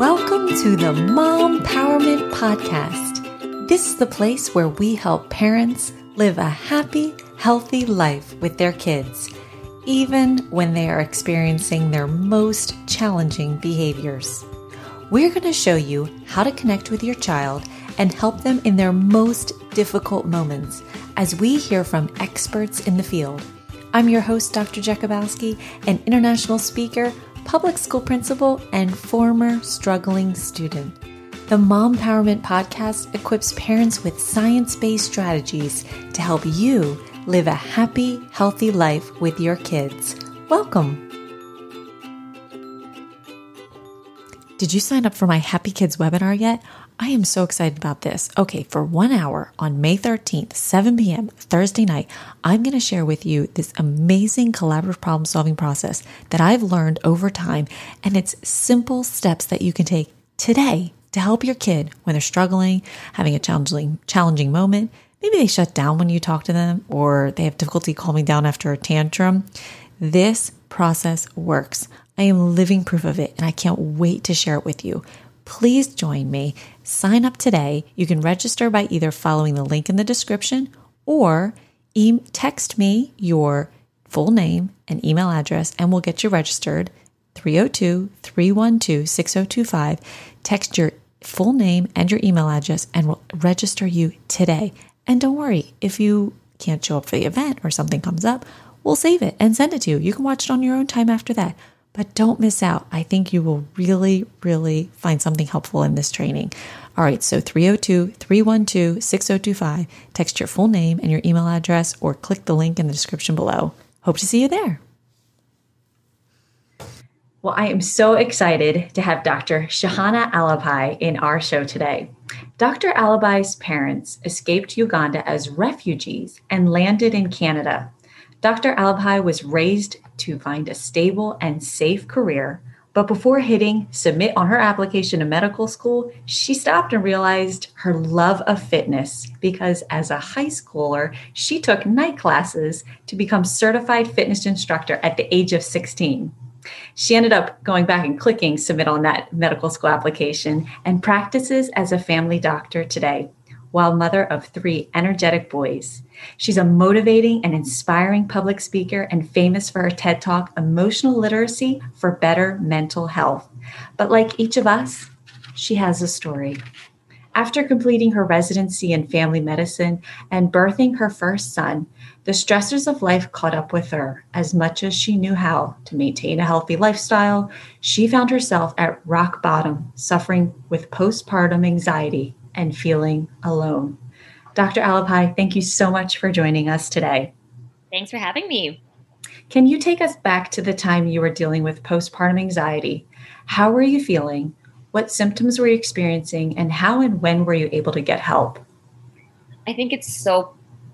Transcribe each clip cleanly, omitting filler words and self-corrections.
Welcome to the Mom Empowerment Podcast. This is the place where we help parents live a happy, healthy life with their kids, even when they are experiencing their most challenging behaviors. We're going to show you how to connect with your child and help them in their most difficult moments as we hear from experts in the field. I'm your host, Dr. Jacobowski, an international speaker, public school principal, and former struggling student. The Mom Empowerment Podcast equips parents with science-based strategies to help you live a happy, healthy life with your kids. Welcome! Did you sign up for my Happy Kids webinar yet? I am so excited about this. Okay, for 1 hour on May 13th, 7 p.m. Thursday night, I'm going to share with you this amazing collaborative problem-solving process that I've learned over time, and it's simple steps that you can take today to help your kid when they're struggling, having a challenging moment. Maybe they shut down when you talk to them, or they have difficulty calming down after a tantrum. This process works. I am living proof of it, and I can't wait to share it with you. Please join me. Sign up today. You can register by either following the link in the description or text me your full name and email address, and we'll get you registered. 302-312-6025. Text your full name and your email address, and we'll register you today. And don't worry, if you can't show up for the event or something comes up, we'll save it and send it to you. You can watch it on your own time after that. But don't miss out. I think you will really, really find something helpful in this training. All right, so 302-312-6025. Text your full name and your email address or click the link in the description below. Hope to see you there. Well, I am so excited to have Dr. Shahana Alibhai in our show today. Dr. Alibhai's parents escaped Uganda as refugees and landed in Canada. Dr. Alibhai was raised to find a stable and safe career, but before hitting submit on her application to medical school, she stopped and realized her love of fitness because as a high schooler, she took night classes to become certified fitness instructor at the age of 16. She ended up going back and clicking submit on that medical school application and practices as a family doctor today, while mother of 3 energetic boys. She's a motivating and inspiring public speaker and famous for her TED Talk, Emotional Literacy for Better Mental Health. But like each of us, she has a story. After completing her residency in family medicine and birthing her first son, the stressors of life caught up with her. As much as she knew how to maintain a healthy lifestyle, she found herself at rock bottom, suffering with postpartum anxiety and feeling alone. Dr. Alibhai, thank you so much for joining us today. Thanks for having me. Can you take us back to the time you were dealing with postpartum anxiety? How were you feeling? What symptoms were you experiencing? And how and when were you able to get help? I think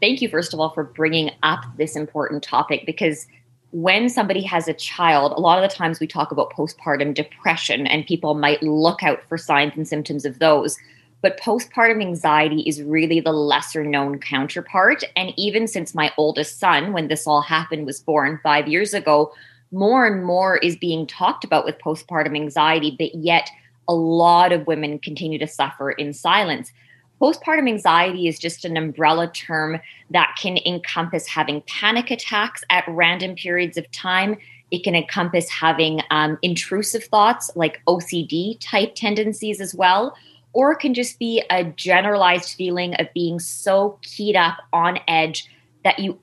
thank you, first of all, for bringing up this important topic, because when somebody has a child, a lot of the times we talk about postpartum depression and people might look out for signs and symptoms of those. But postpartum anxiety is really the lesser known counterpart. And even since my oldest son, when this all happened, was born 5 years ago, more and more is being talked about with postpartum anxiety, but yet a lot of women continue to suffer in silence. Postpartum anxiety is just an umbrella term that can encompass having panic attacks at random periods of time. It can encompass having intrusive thoughts like OCD type tendencies as well. Or it can just be a generalized feeling of being so keyed up on edge that you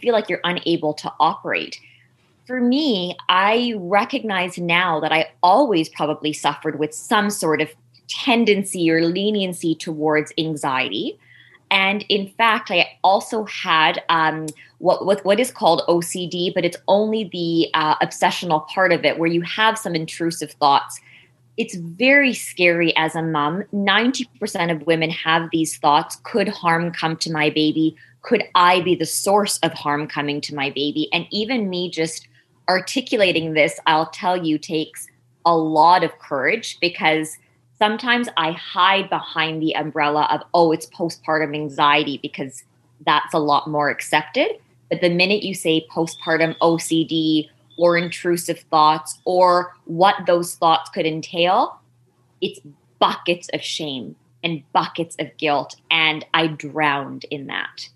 feel like you're unable to operate. For me, I recognize now that I always probably suffered with some sort of tendency or leniency towards anxiety. And in fact, I also had what is called OCD, but it's only the obsessional part of it where you have some intrusive thoughts. It's very scary as a mom. 90% of women have these thoughts. Could harm come to my baby? Could I be the source of harm coming to my baby? And even me just articulating this, I'll tell you, takes a lot of courage, because sometimes I hide behind the umbrella of, oh, it's postpartum anxiety, because that's a lot more accepted. But the minute you say postpartum OCD, or intrusive thoughts, or what those thoughts could entail, it's buckets of shame and buckets of guilt. And I drowned in that.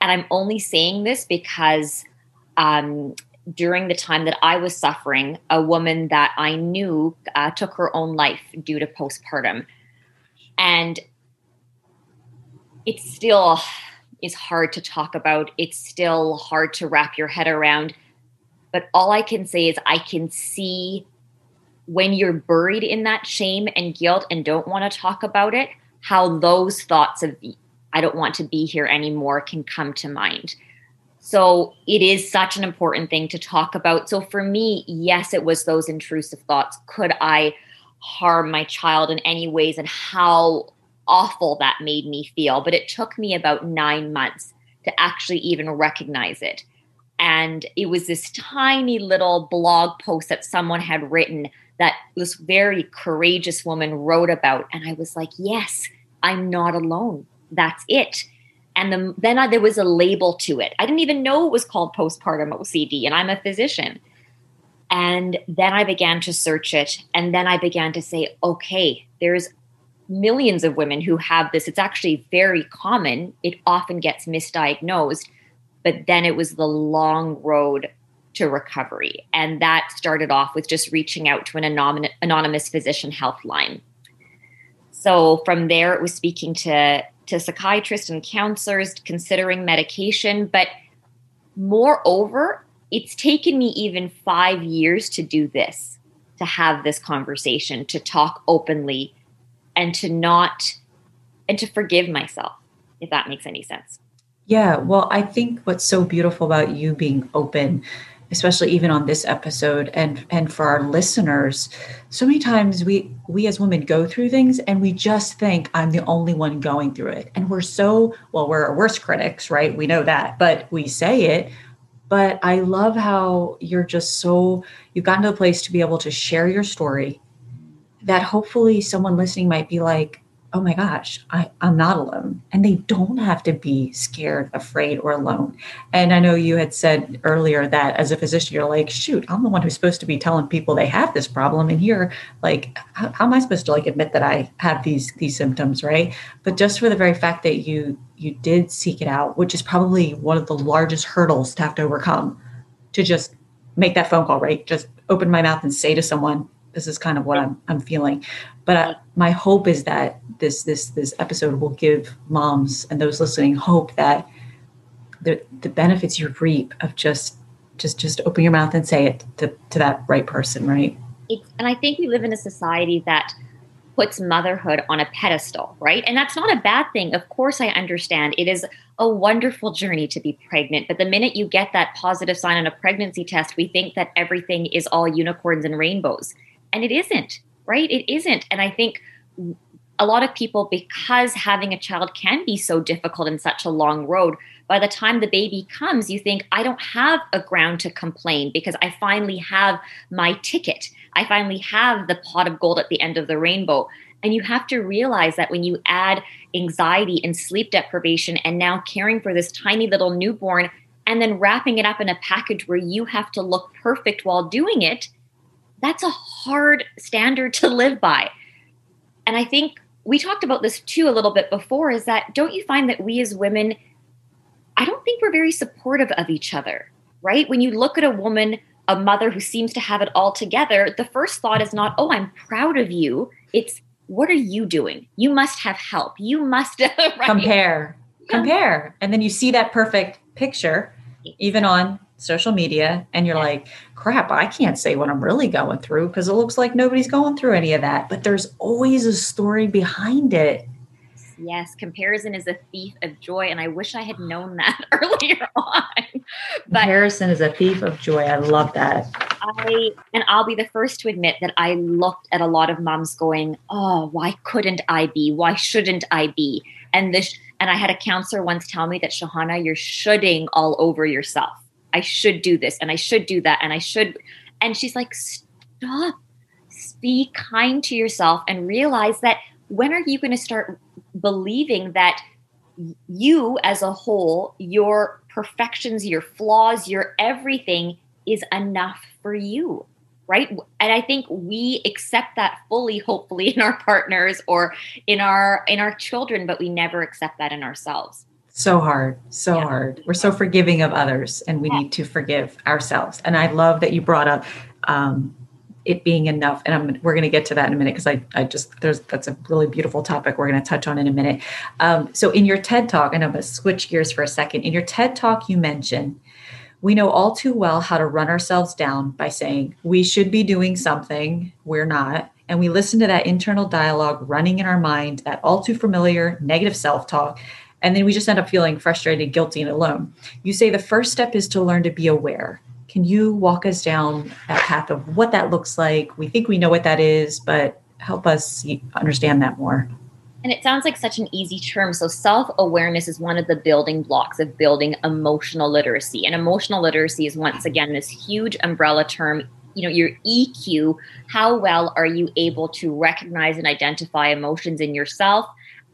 And I'm only saying this because during the time that I was suffering, a woman that I knew took her own life due to postpartum. And it still is hard to talk about. It's still hard to wrap your head around. But all I can say is I can see when you're buried in that shame and guilt and don't want to talk about it, how those thoughts of I don't want to be here anymore can come to mind. So it is such an important thing to talk about. So for me, yes, it was those intrusive thoughts. Could I harm my child in any ways, and how awful that made me feel? But it took me about 9 months to actually even recognize it. And it was this tiny little blog post that someone had written that this very courageous woman wrote about. And I was like, yes, I'm not alone. That's it. And then there was a label to it. I didn't even know it was called postpartum OCD, and I'm a physician. And then I began to search it. And then I began to say, okay, there's millions of women who have this. It's actually very common. It often gets misdiagnosed. But then it was the long road to recovery. And that started off with just reaching out to an anonymous physician helpline. So from there, it was speaking to psychiatrists and counselors, considering medication. But moreover, it's taken me even 5 years to do this, to have this conversation, to talk openly, and to forgive myself, if that makes any sense. Yeah, well, I think what's so beautiful about you being open, especially even on this episode and for our listeners, so many times we as women go through things and we just think I'm the only one going through it. And we're our worst critics, right? We know that, but we say it. But I love how you've gotten to a place to be able to share your story that hopefully someone listening might be like, oh my gosh, I'm not alone. And they don't have to be scared, afraid, or alone. And I know you had said earlier that as a physician, you're like, shoot, I'm the one who's supposed to be telling people they have this problem. And here, like, how am I supposed to like admit that I have these symptoms, right? But just for the very fact that you did seek it out, which is probably one of the largest hurdles to have to overcome, to just make that phone call, right? Just open my mouth and say to someone, this is kind of what I'm feeling. But my hope is that this episode will give moms and those listening hope that the benefits you reap of just open your mouth and say it to that right person, right? And I think we live in a society that puts motherhood on a pedestal, right? And that's not a bad thing. Of course, I understand. It is a wonderful journey to be pregnant. But the minute you get that positive sign on a pregnancy test, we think that everything is all unicorns and rainbows. And it isn't, right? It isn't. And I think a lot of people, because having a child can be so difficult and such a long road, by the time the baby comes, you think, I don't have a ground to complain because I finally have my ticket. I finally have the pot of gold at the end of the rainbow. And you have to realize that when you add anxiety and sleep deprivation and now caring for this tiny little newborn and then wrapping it up in a package where you have to look perfect while doing it, that's a hard standard to live by. And I think we talked about this too a little bit before, is that don't you find that we as women, I don't think we're very supportive of each other, right? When you look at a woman, a mother who seems to have it all together, the first thought is not, oh, I'm proud of you. It's, what are you doing? You must have help. You must right? Compare. And then you see that perfect picture, even on social media, and you're like, crap, I can't say what I'm really going through because it looks like nobody's going through any of that. But there's always a story behind it. Yes, comparison is a thief of joy. And I wish I had known that earlier on. But comparison is a thief of joy. I love that. And I'll be the first to admit that I looked at a lot of moms going, oh, why couldn't I be? Why shouldn't I be? And I had a counselor once tell me that, Shahana, you're shoulding all over yourself. I should do this and I should do that and I should. And she's like, stop, be kind to yourself and realize that when are you going to start believing that you as a whole, your perfections, your flaws, your everything is enough for you? right? And I think we accept that fully, hopefully, in our partners or in our children, but we never accept that in ourselves. So hard. We're so forgiving of others, and we need to forgive ourselves. And I love that you brought up it being enough. And we're going to get to that in a minute, because that's a really beautiful topic we're going to touch on in a minute. So in your TED Talk, and I'm going to switch gears for a second. In your TED Talk, you mentioned we know all too well how to run ourselves down by saying we should be doing something we're not. And we listen to that internal dialogue running in our mind, that all too familiar negative self-talk. And then we just end up feeling frustrated, guilty, and alone. You say the first step is to learn to be aware. Can you walk us down that path of what that looks like? We think we know what that is, but help us understand that more. And it sounds like such an easy term. So self-awareness is one of the building blocks of building emotional literacy. And emotional literacy is, once again, this huge umbrella term, your EQ. How well are you able to recognize and identify emotions in yourself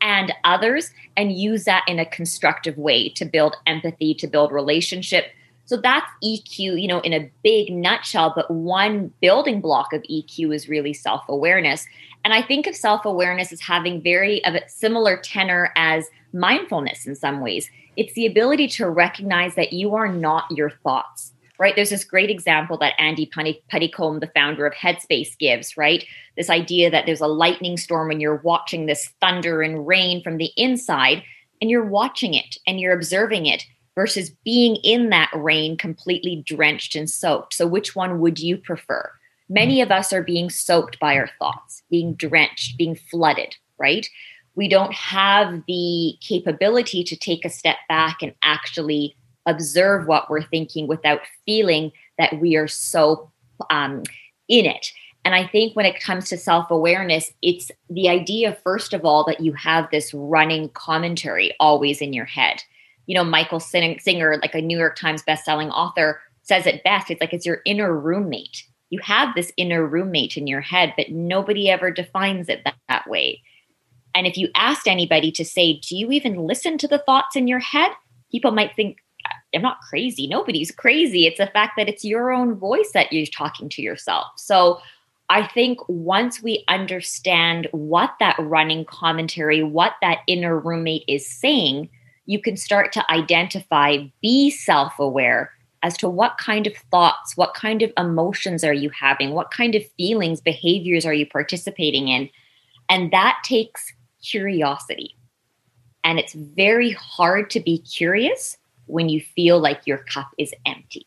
and others, and use that in a constructive way to build empathy, to build relationship. So that's EQ, in a big nutshell, but one building block of EQ is really self-awareness. And I think of self-awareness as having a similar tenor as mindfulness in some ways. It's the ability to recognize that you are not your thoughts, right? There's this great example that Andy Puddicombe, the founder of Headspace, gives, right? This idea that there's a lightning storm and you're watching this thunder and rain from the inside, and you're watching it and you're observing it, versus being in that rain completely drenched and soaked. So which one would you prefer? Many of us are being soaked by our thoughts, being drenched, being flooded, right? We don't have the capability to take a step back and actually observe what we're thinking without feeling that we are so in it. And I think when it comes to self-awareness, it's the idea, first of all, that you have this running commentary always in your head. Michael Singer, like a New York Times bestselling author, says it best. It's like it's your inner roommate. You have this inner roommate in your head, but nobody ever defines it that way. And if you asked anybody to say, do you even listen to the thoughts in your head? People might think, I'm not crazy. Nobody's crazy. It's the fact that it's your own voice that you're talking to yourself. So I think once we understand what that running commentary, what that inner roommate is saying, you can start to identify, be self-aware as to what kind of thoughts, what kind of emotions are you having, what kind of feelings, behaviors are you participating in. And that takes curiosity. And it's very hard to be curious when you feel like your cup is empty.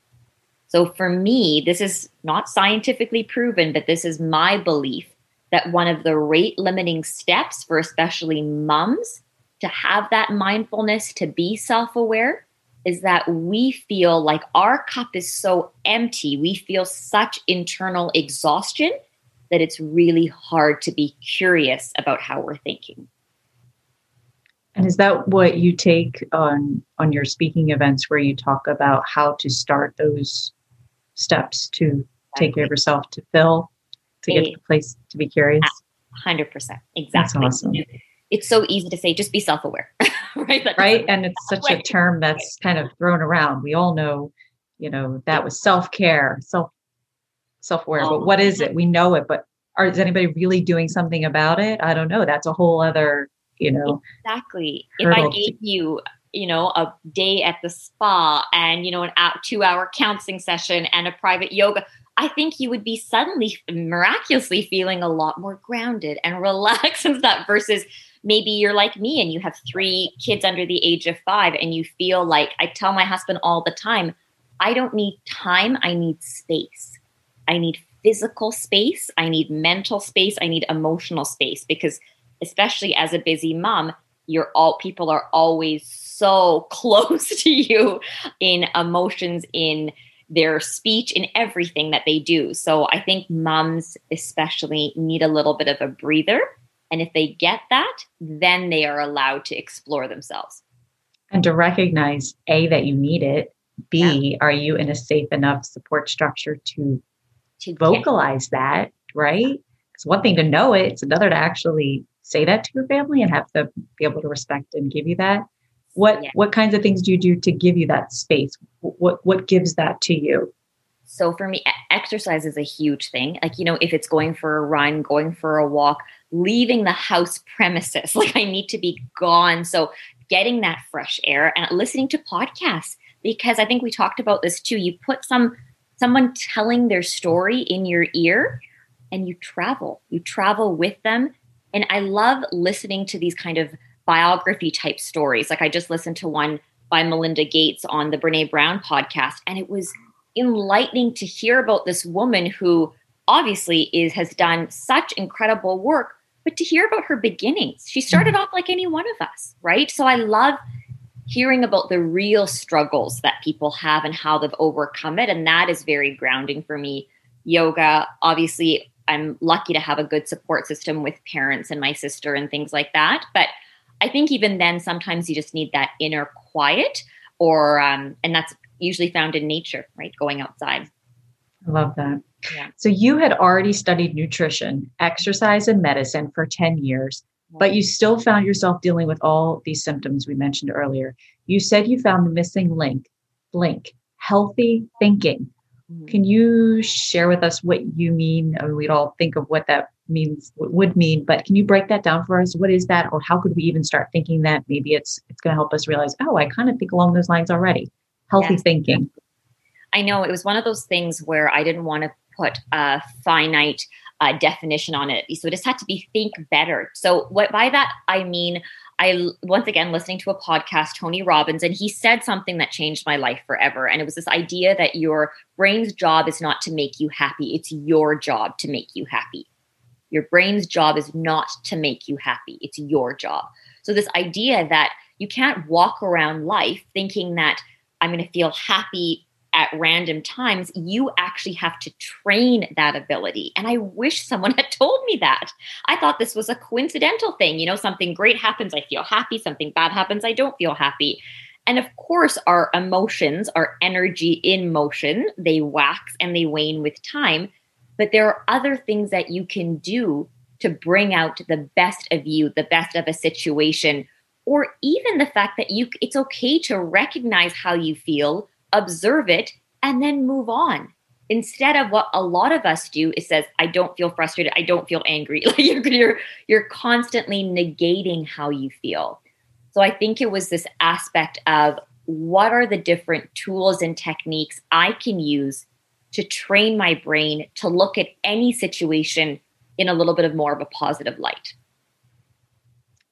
So for me, this is not scientifically proven, but this is my belief that one of the rate limiting steps for especially moms to have that mindfulness, to be self-aware, is that we feel like our cup is so empty. We feel such internal exhaustion that it's really hard to be curious about how we're thinking. And is that what you take on your speaking events, where you talk about how to start those steps to take care of yourself, to get to the place to be curious? 100%. Exactly. That's awesome. It's so easy to say, just be self-aware, right? Right. And it's such a term that's kind of thrown around. We all know, that was self-care, self-aware, but what is it? We know it, but is anybody really doing something about it? I don't know. That's a whole other, Exactly. Hurdle. If I gave you, a day at the spa and, an 2-hour counseling session and a private yoga, I think you would be suddenly miraculously feeling a lot more grounded and relaxed and stuff, versus maybe you're like me and you have 3 kids under the age of 5 and you feel like, I tell my husband all the time, I don't need time. I need space. I need physical space. I need mental space. I need emotional space, because especially as a busy mom, people are always so close to you in emotions, in their speech, in everything that they do. So I think moms especially need a little bit of a breather. And if they get that, then they are allowed to explore themselves. And to recognize, A, that you need it. B, are you in a safe enough support structure to vocalize that, right? It's one thing to know it. It's another to actually say that to your family and have to be able to respect and give you that. What kinds of things do you do to give you that space? What gives that to you? So for me, exercise is a huge thing. Like, you know, if it's going for a run, going for a walk, leaving the house premises, like I need to be gone. So getting that fresh air and listening to podcasts, because I think we talked about this too. You put someone telling their story in your ear and you travel with them. And I love listening to these kind of biography type stories. Like I just listened to one by Melinda Gates on the Brene Brown podcast. And it was enlightening to hear about this woman who obviously has done such incredible work, but to hear about her beginnings. She started off like any one of us, right? So I love hearing about the real struggles that people have and how they've overcome it. And that is very grounding for me. Yoga, obviously, I'm lucky to have a good support system with parents and my sister and things like that. But I think even then, sometimes you just need that inner quiet, or and that's usually found in nature, right? Going outside. I love that. Yeah. So you had already studied nutrition, exercise, and medicine for 10 years, but you still found yourself dealing with all these symptoms we mentioned earlier. You said you found the missing link, Blink, healthy thinking. Can you share with us what you mean? I mean, we'd all think of what that means, what would mean, but can you break that down for us? What is that? Or how could we even start thinking that? Maybe it's going to help us realize, oh, I kind of think along those lines already. Healthy thinking. I know it was one of those things where I didn't want to put a finite definition on it. So it just had to be think better. So what by that, I mean, I once again, listening to a podcast, Tony Robbins, and he said something that changed my life forever. And it was this idea that your brain's job is not to make you happy. It's your job to make you happy. Your brain's job is not to make you happy. It's your job. So this idea that you can't walk around life thinking that I'm going to feel happy at random times, you actually have to train that ability. And I wish someone had told me that. I thought this was a coincidental thing. You know, something great happens, I feel happy. Something bad happens, I don't feel happy. And of course, our emotions, our energy in motion, they wax and they wane with time. But there are other things that you can do to bring out the best of you, the best of a situation, or even the fact that it's okay to recognize how you feel, observe it, and then move on. Instead of what a lot of us do is says, I don't feel frustrated. I don't feel angry. Like you're constantly negating how you feel. So I think it was this aspect of what are the different tools and techniques I can use to train my brain to look at any situation in a little bit of more of a positive light.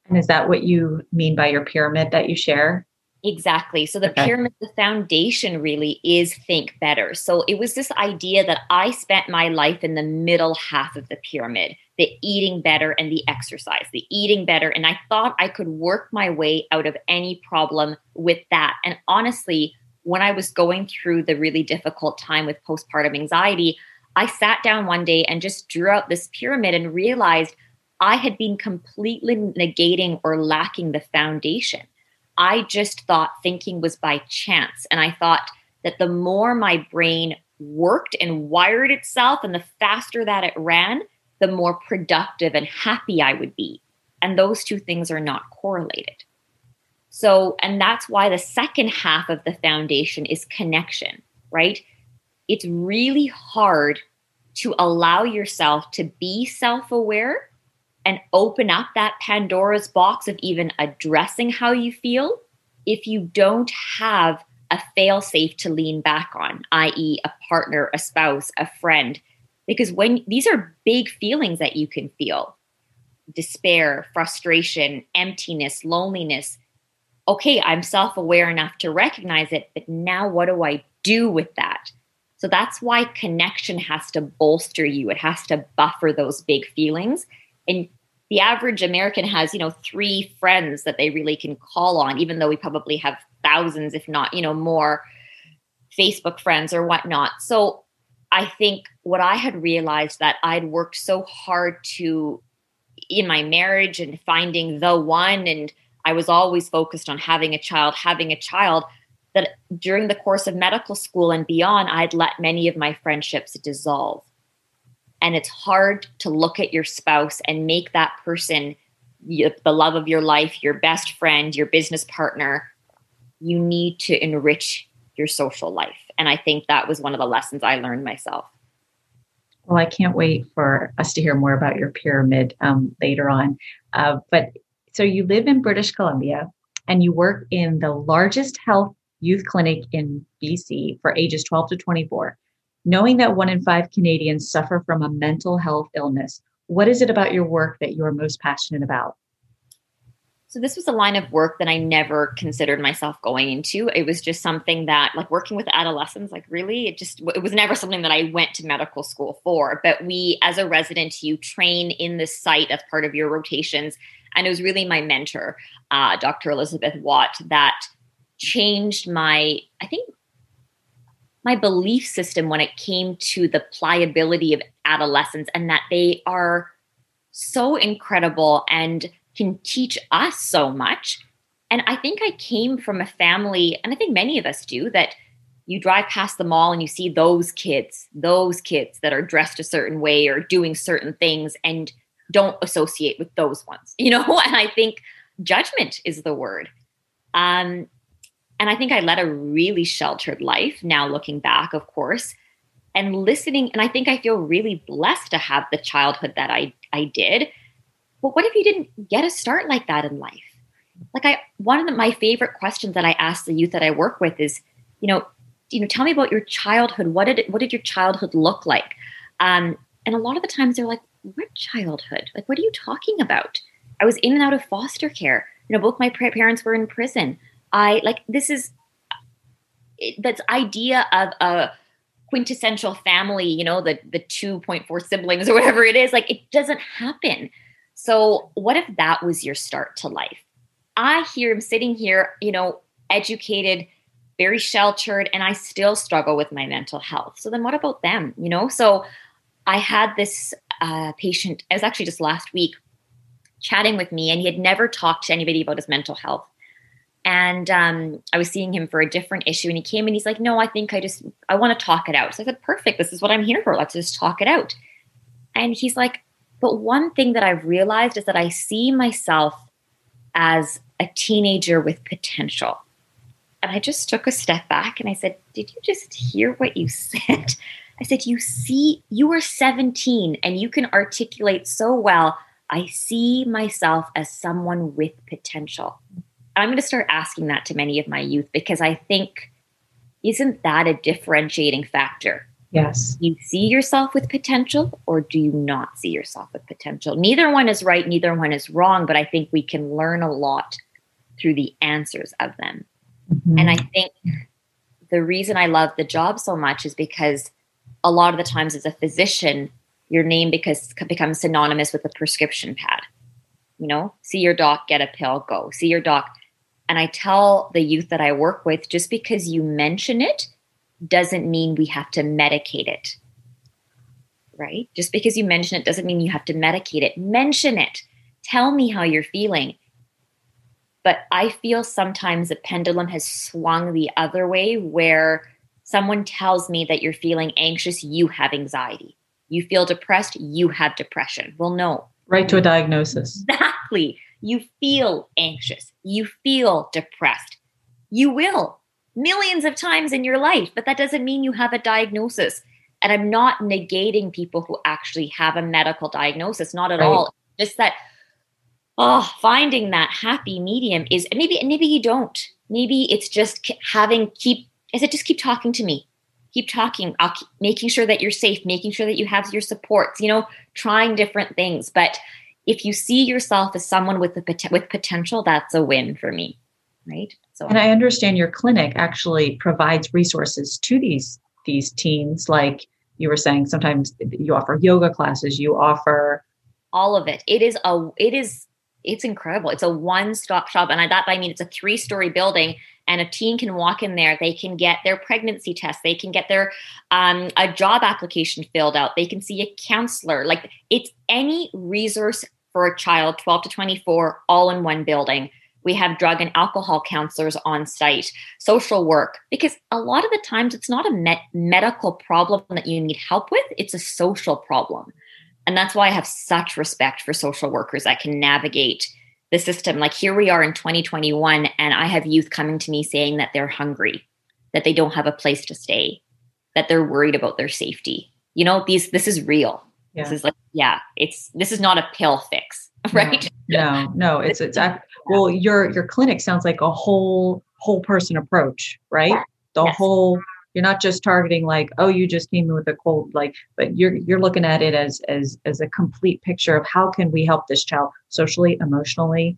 And is that what you mean by your pyramid that you share? Exactly. So the pyramid, the foundation really is think better. So it was this idea that I spent my life in the middle half of the pyramid, the eating better and the exercise, the eating better. And I thought I could work my way out of any problem with that. And honestly, when I was going through the really difficult time with postpartum anxiety, I sat down one day and just drew out this pyramid and realized I had been completely negating or lacking the foundation. I just thought thinking was by chance. And I thought that the more my brain worked and wired itself and the faster that it ran, the more productive and happy I would be. And those two things are not correlated. So, and that's why the second half of the foundation is connection, right? It's really hard to allow yourself to be self-aware and open up that Pandora's box of even addressing how you feel if you don't have a fail-safe to lean back on, i.e. a partner, a spouse, a friend. Because when these are big feelings that you can feel, despair, frustration, emptiness, loneliness. Okay, I'm self-aware enough to recognize it, but now what do I do with that? So that's why connection has to bolster you. It has to buffer those big feelings. And the average American has, you know, 3 friends that they really can call on, even though we probably have thousands, if not, you know, more Facebook friends or whatnot. So I think what I had realized that I'd worked so hard to in my marriage and finding the one, and I was always focused on having a child, that during the course of medical school and beyond, I'd let many of my friendships dissolve. And it's hard to look at your spouse and make that person the love of your life, your best friend, your business partner. You need to enrich your social life. And I think that was one of the lessons I learned myself. Well, I can't wait for us to hear more about your pyramid later on. So you live in British Columbia and you work in the largest health youth clinic in BC for ages 12 to 24. Knowing that 1 in 5 Canadians suffer from a mental health illness, what is it about your work that you're most passionate about? So this was a line of work that I never considered myself going into. It was just something that, like working with adolescents, like really, it was never something that I went to medical school for. But we, as a resident, you train in this site as part of your rotations. And it was really my mentor, Dr. Elizabeth Watt, that changed my belief system when it came to the pliability of adolescents and that they are so incredible and can teach us so much. And I think I came from a family, and I think many of us do, that you drive past the mall and you see those kids that are dressed a certain way or doing certain things and don't associate with those ones, you know? And I think judgment is the word. And I think I led a really sheltered life now looking back, of course, and listening. And I think I feel really blessed to have the childhood that I did. But what if you didn't get a start like that in life? Like one of my favorite questions that I ask the youth that I work with is, tell me about your childhood. What did your childhood look like? And a lot of the times they're like, what childhood? Like, what are you talking about? I was in and out of foster care. Both my parents were in prison. This idea of a quintessential family, the 2.4 siblings or whatever it is, like it doesn't happen. So what if that was your start to life? I am sitting here, educated, very sheltered, and I still struggle with my mental health. So then what about them? So I had this patient, it was actually just last week, chatting with me, and he had never talked to anybody about his mental health. And I was seeing him for a different issue, and he came and he's like, no, I think I want to talk it out. So I said, perfect. This is what I'm here for. Let's just talk it out. And he's like, but one thing that I've realized is that I see myself as a teenager with potential. And I just took a step back and I said, did you just hear what you said? I said, you are 17 and you can articulate so well. I see myself as someone with potential. I'm going to start asking that to many of my youth, because I think, isn't that a differentiating factor? Yes. Do you see yourself with potential, or do you not see yourself with potential? Neither one is right, neither one is wrong, but I think we can learn a lot through the answers of them. Mm-hmm. And I think the reason I love the job so much is because a lot of the times as a physician, your name becomes synonymous with a prescription pad. See your doc, get a pill, go. See your doc. And I tell the youth that I work with, just because you mention it doesn't mean we have to medicate it, right? Just because you mention it doesn't mean you have to medicate it. Mention it. Tell me how you're feeling. But I feel sometimes the pendulum has swung the other way, where someone tells me that you're feeling anxious, you have anxiety. You feel depressed, you have depression. Well, no. Right to a diagnosis. Exactly. You feel anxious. You feel depressed. You will. Millions of times in your life, but that doesn't mean you have a diagnosis. And I'm not negating people who actually have a medical diagnosis, not at right. all. Just that, finding that happy medium is maybe you don't. Maybe it's just keep talking to me, keep talking, making sure that you're safe, making sure that you have your supports, trying different things. But if you see yourself as someone with potential, that's a win for me, right? And I understand your clinic actually provides resources to these teens. Like you were saying, sometimes you offer yoga classes, you offer all of it. It's incredible. It's a one-stop shop. And I mean, it's a 3-story building, and a teen can walk in there. They can get their pregnancy test. They can get their, a job application filled out. They can see a counselor. Like it's any resource for a child, 12 to 24, all in one building. We have drug and alcohol counselors on site, social work, because a lot of the times it's not a medical problem that you need help with. It's a social problem. And that's why I have such respect for social workers that can navigate the system. Like here we are in 2021, and I have youth coming to me saying that they're hungry. that they don't have a place to stay, that they're worried about their safety. You know, this is real. Yeah. This is like, yeah, this is not a pill fix, right? No, it's well, your clinic sounds like a whole person approach, right? Yeah. You're not just targeting like, oh, you just came in with a cold, like, but you're looking at it as a complete picture of how can we help this child socially, emotionally,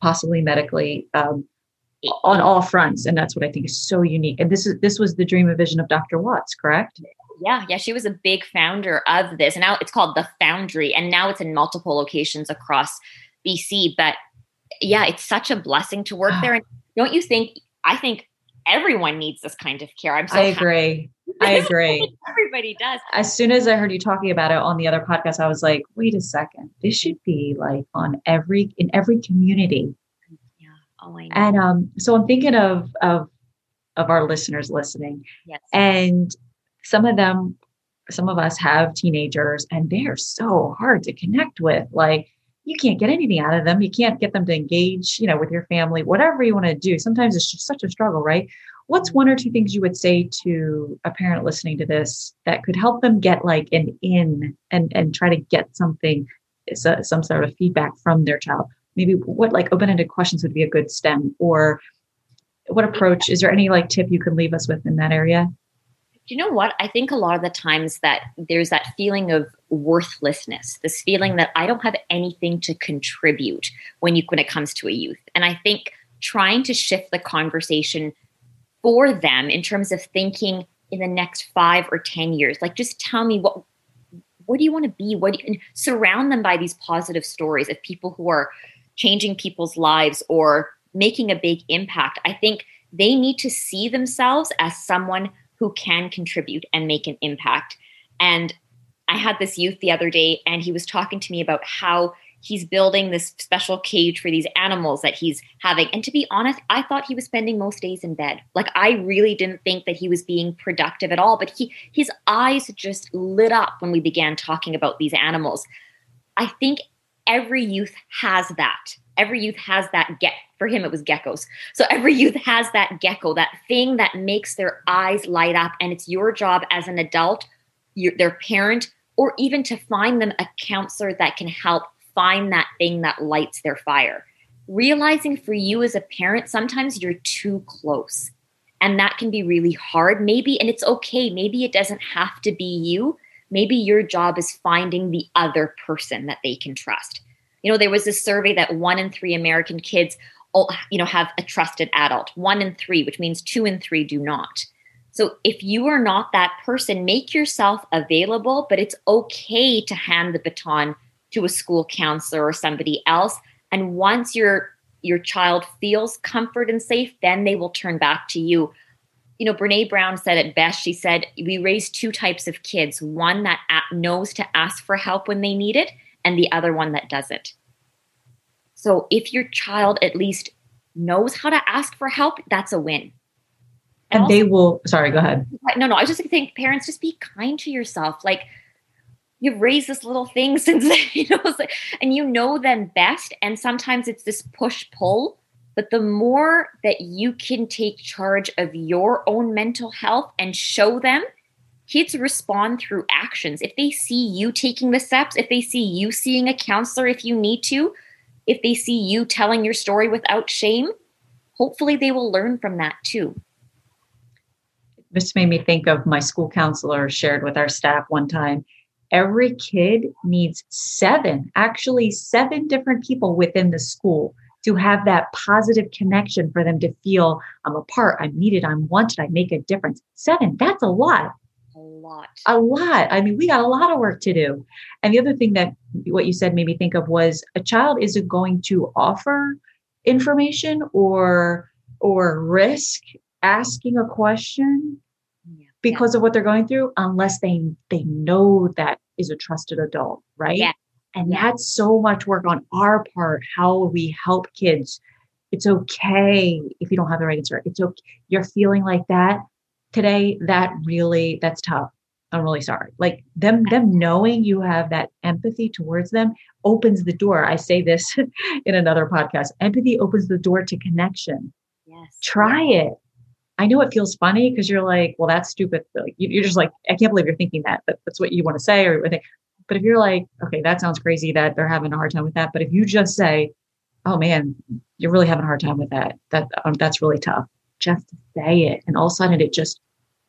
possibly medically, on all fronts. And that's what I think is so unique. And this was the dream and vision of Dr. Watts, correct? Yeah. She was a big founder of this, and now it's called the Foundry, and now it's in multiple locations across BC. But yeah, it's such a blessing to work there. And don't you think? I think everyone needs this kind of care. I agree. Everybody does. As soon as I heard you talking about it on the other podcast, I was like, wait a second, this should be like in every community. Yeah. Oh, I know. And so I'm thinking of our listeners listening. Yes. And some of us have teenagers, and they are so hard to connect with. Like, you can't get anything out of them. You can't get them to engage, with your family, whatever you want to do. Sometimes it's just such a struggle, right? What's one or two things you would say to a parent listening to this that could help them get like an in and try to get something, some sort of feedback from their child? Maybe what like open-ended questions would be a good stem, or what approach? Is there any like tip you can leave us with in that area? You know what? I think a lot of the times that there's that feeling of worthlessness, this feeling that I don't have anything to contribute when it comes to a youth. And I think trying to shift the conversation for them in terms of thinking in the next 5 or 10 years, like, just tell me what do you want to be? And surround them by these positive stories of people who are changing people's lives or making a big impact. I think they need to see themselves as someone who can contribute and make an impact. And I had this youth the other day, and he was talking to me about how he's building this special cage for these animals that he's having. And to be honest, I thought he was spending most days in bed. Like, I really didn't think that he was being productive at all, but his eyes just lit up when we began talking about these animals. I think every youth has that. Every youth has that for him, it was geckos. So every youth has that gecko, that thing that makes their eyes light up. And it's your job as an adult, their parent, or even to find them a counselor that can help find that thing that lights their fire. Realizing for you as a parent, sometimes you're too close, and that can be really hard. Maybe, and it's okay, maybe it doesn't have to be you. Maybe your job is finding the other person that they can trust. There was this survey that 1 in 3 American kids, have a trusted adult. 1 in 3, which means 2 in 3 do not. So if you are not that person, make yourself available, but it's okay to hand the baton to a school counselor or somebody else. And once your child feels comfort and safe, then they will turn back to you. Brene Brown said it best. She said, we raise 2 types of kids, one that knows to ask for help when they need it, and the other one that doesn't. So if your child at least knows how to ask for help, that's a win. And they will, sorry, go ahead. No, I was just thinking, parents, just be kind to yourself. Like, you've raised this little thing since, and you know them best. And sometimes it's this push-pull, but the more that you can take charge of your own mental health and show them, kids respond through actions. If they see you taking the steps, if they see you seeing a counselor if you need to, if they see you telling your story without shame, hopefully they will learn from that too. This made me think of my school counselor shared with our staff one time. Every kid needs 7 different people within the school to have that positive connection for them to feel, I'm a part, I'm needed, I'm wanted, I make a difference. 7, that's a lot. A lot. I mean, we got a lot of work to do. And the other thing that what you said made me think of was, a child isn't going to offer information or risk asking a question because of what they're going through unless they know that is a trusted adult, right? Yeah. And that's so much work on our part, how we help kids. It's okay if you don't have the right answer. It's okay. You're feeling like that today, that's tough. I'm really sorry. Like, them knowing you have that empathy towards them opens the door. I say this in another podcast, empathy opens the door to connection. Yes. Try it. I know it feels funny because you're like, well, that's stupid. You're just like, I can't believe you're thinking that, but that's what you want to say. Or but if you're like, okay, that sounds crazy that they're having a hard time with that. But if you just say, oh man, you're really having a hard time with that. That's really tough. Just say it. And all of a sudden it just,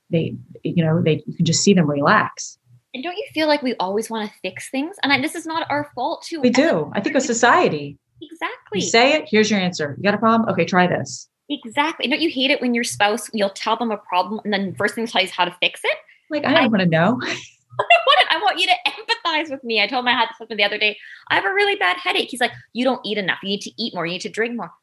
you can just see them relax. And don't you feel like we always want to fix things? And this is not our fault too. We do. I think it's society. Exactly. You say it. Here's your answer. You got a problem? Okay, try this. Exactly. Don't you hate it when your spouse, you'll tell them a problem and then first thing tell you how to fix it? Like, I don't want to know. I want you to empathize with me. I told my husband the other day, I have a really bad headache. He's like, you don't eat enough. You need to eat more. You need to drink more.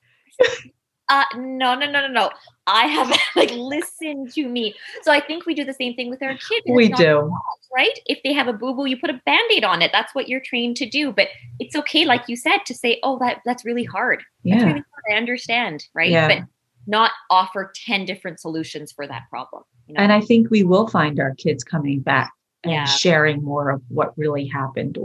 No. I have listen to me. So I think we do the same thing with our kids. We do. Right? If they have a boo-boo, you put a Band-Aid on it. That's what you're trained to do. But it's okay, like you said, to say, oh, that's really hard. Yeah. That's really hard. I understand. Right. Yeah. But not offer 10 different solutions for that problem. You know? And I think we will find our kids coming back and sharing more of what really happened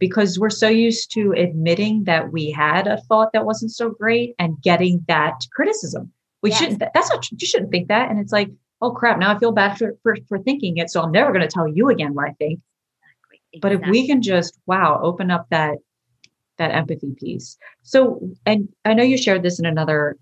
because we're so used to admitting that we had a thought that wasn't so great and getting that criticism. We shouldn't, that's not, you shouldn't think that. And it's like, oh crap, now I feel bad for thinking it. So I'm never going to tell you again what I think. Exactly. But if we can just, open up that empathy piece. So, and I know you shared this in another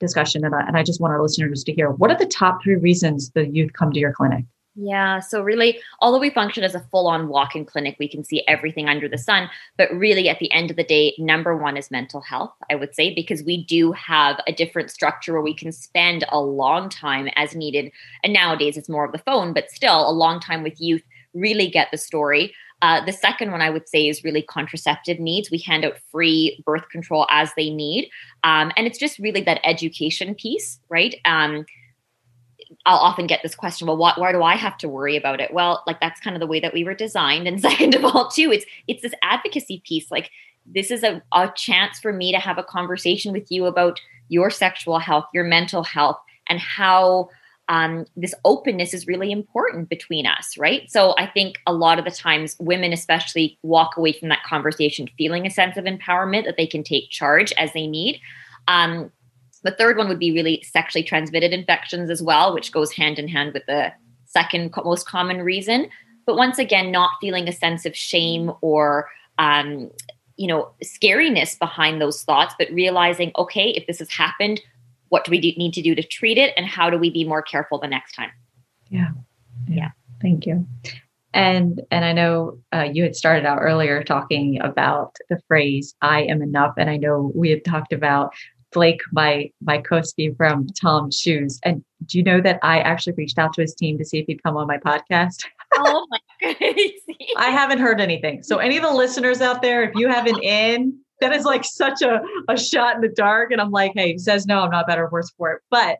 discussion, and I just want our listeners to hear, what are the top 3 reasons the youth come to your clinic? Yeah. So really, although we function as a full-on walk-in clinic, we can see everything under the sun. But really, at the end of the day, number one is mental health, I would say, because we do have a different structure where we can spend a long time as needed. And nowadays, it's more of the phone, but still a long time with youth, really get the story. The second one I would say is really contraceptive needs. We hand out free birth control as they need. And it's just really that education piece, right? I'll often get this question, well, why do I have to worry about it? Well, that's kind of the way that we were designed. And second of all, too, it's this advocacy piece. This is a chance for me to have a conversation with you about your sexual health, your mental health, and how this openness is really important between us, right? So I think a lot of the times women especially walk away from that conversation feeling a sense of empowerment that they can take charge as they need. The third one would be really sexually transmitted infections as well, which goes hand in hand with the second most common reason. But once again, not feeling a sense of shame or, scariness behind those thoughts, but realizing, okay, if this has happened, what do we need to do to treat it? And how do we be more careful the next time? Yeah. Thank you. And I know you had started out earlier talking about the phrase, I am enough. And I know we had talked about Blake, my co-host from Tom Shoes. And do you know that I actually reached out to his team to see if he'd come on my podcast? Oh my goodness. I haven't heard anything. So any of the listeners out there, if you have an in, that is such a shot in the dark. And I'm like, hey, he says no, I'm not better or worse for it. But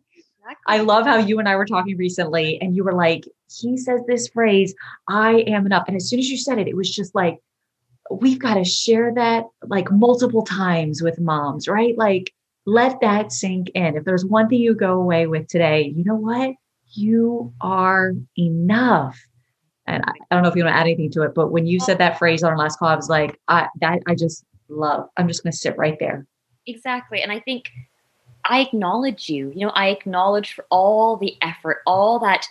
I love how you and I were talking recently and you were like, he says this phrase, I am enough. And as soon as you said it, it was just like, we've got to share that multiple times with moms, right? Let that sink in. If there's one thing you go away with today, you know what? You are enough. And I don't know if you want to add anything to it, but when you said that phrase on our last call, I was like, I just love, I'm just going to sit right there. Exactly. And I think I acknowledge you, I acknowledge for all the effort, all that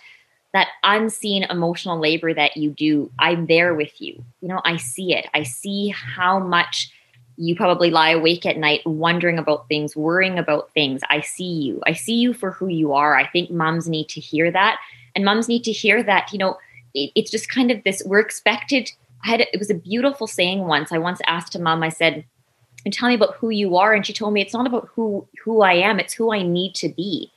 unseen emotional labor that you do. I'm there with you. I see it. I see how much you probably lie awake at night wondering about things, worrying about things. I see you. I see you for who you are. I think moms need to hear that. And moms need to hear that, it's just kind of this, we're expected. It was a beautiful saying once. I once asked a mom, I said, and tell me about who you are. And she told me, it's not about who I am. It's who I need to be,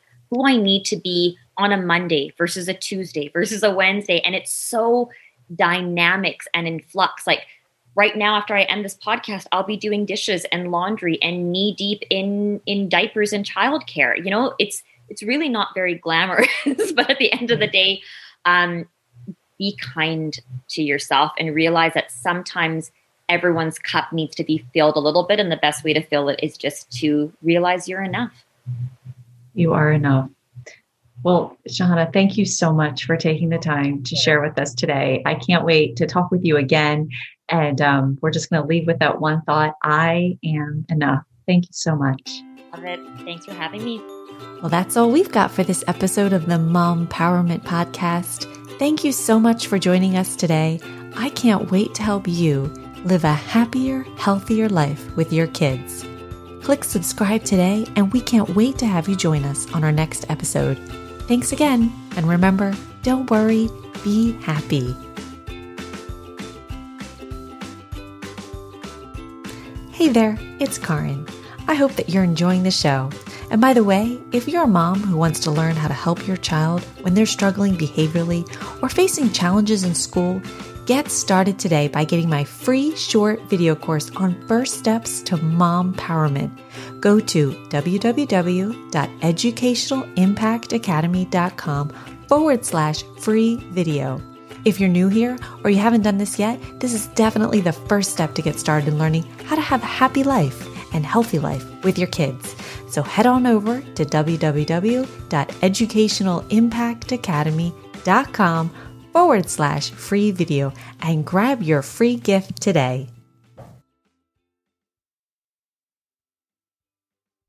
on a Monday versus a Tuesday versus a Wednesday. And it's so dynamics and in flux. Right now, after I end this podcast, I'll be doing dishes and laundry and knee deep in diapers and childcare. It's really not very glamorous, but at the end of the day, be kind to yourself and realize that sometimes everyone's cup needs to be filled a little bit. And the best way to fill it is just to realize you're enough. You are enough. Well, Shahana, thank you so much for taking the time to share with us today. I can't wait to talk with you again. And we're just going to leave with that one thought. I am enough. Thank you so much. Love it. Thanks for having me. Well, that's all we've got for this episode of the Mom Empowerment Podcast. Thank you so much for joining us today. I can't wait to help you live a happier, healthier life with your kids. Click subscribe today, and we can't wait to have you join us on our next episode. Thanks again, and remember, don't worry, be happy. Hey there, it's Karin. I hope that you're enjoying the show. And by the way, if you're a mom who wants to learn how to help your child when they're struggling behaviorally or facing challenges in school, get started today by getting my free short video course on first steps to mom empowerment. Go to www.educationalimpactacademy.com/free video. If you're new here or you haven't done this yet, this is definitely the first step to get started in learning how to have a happy life and healthy life with your kids. So head on over to www.educationalimpactacademy.com/free video and grab your free gift today.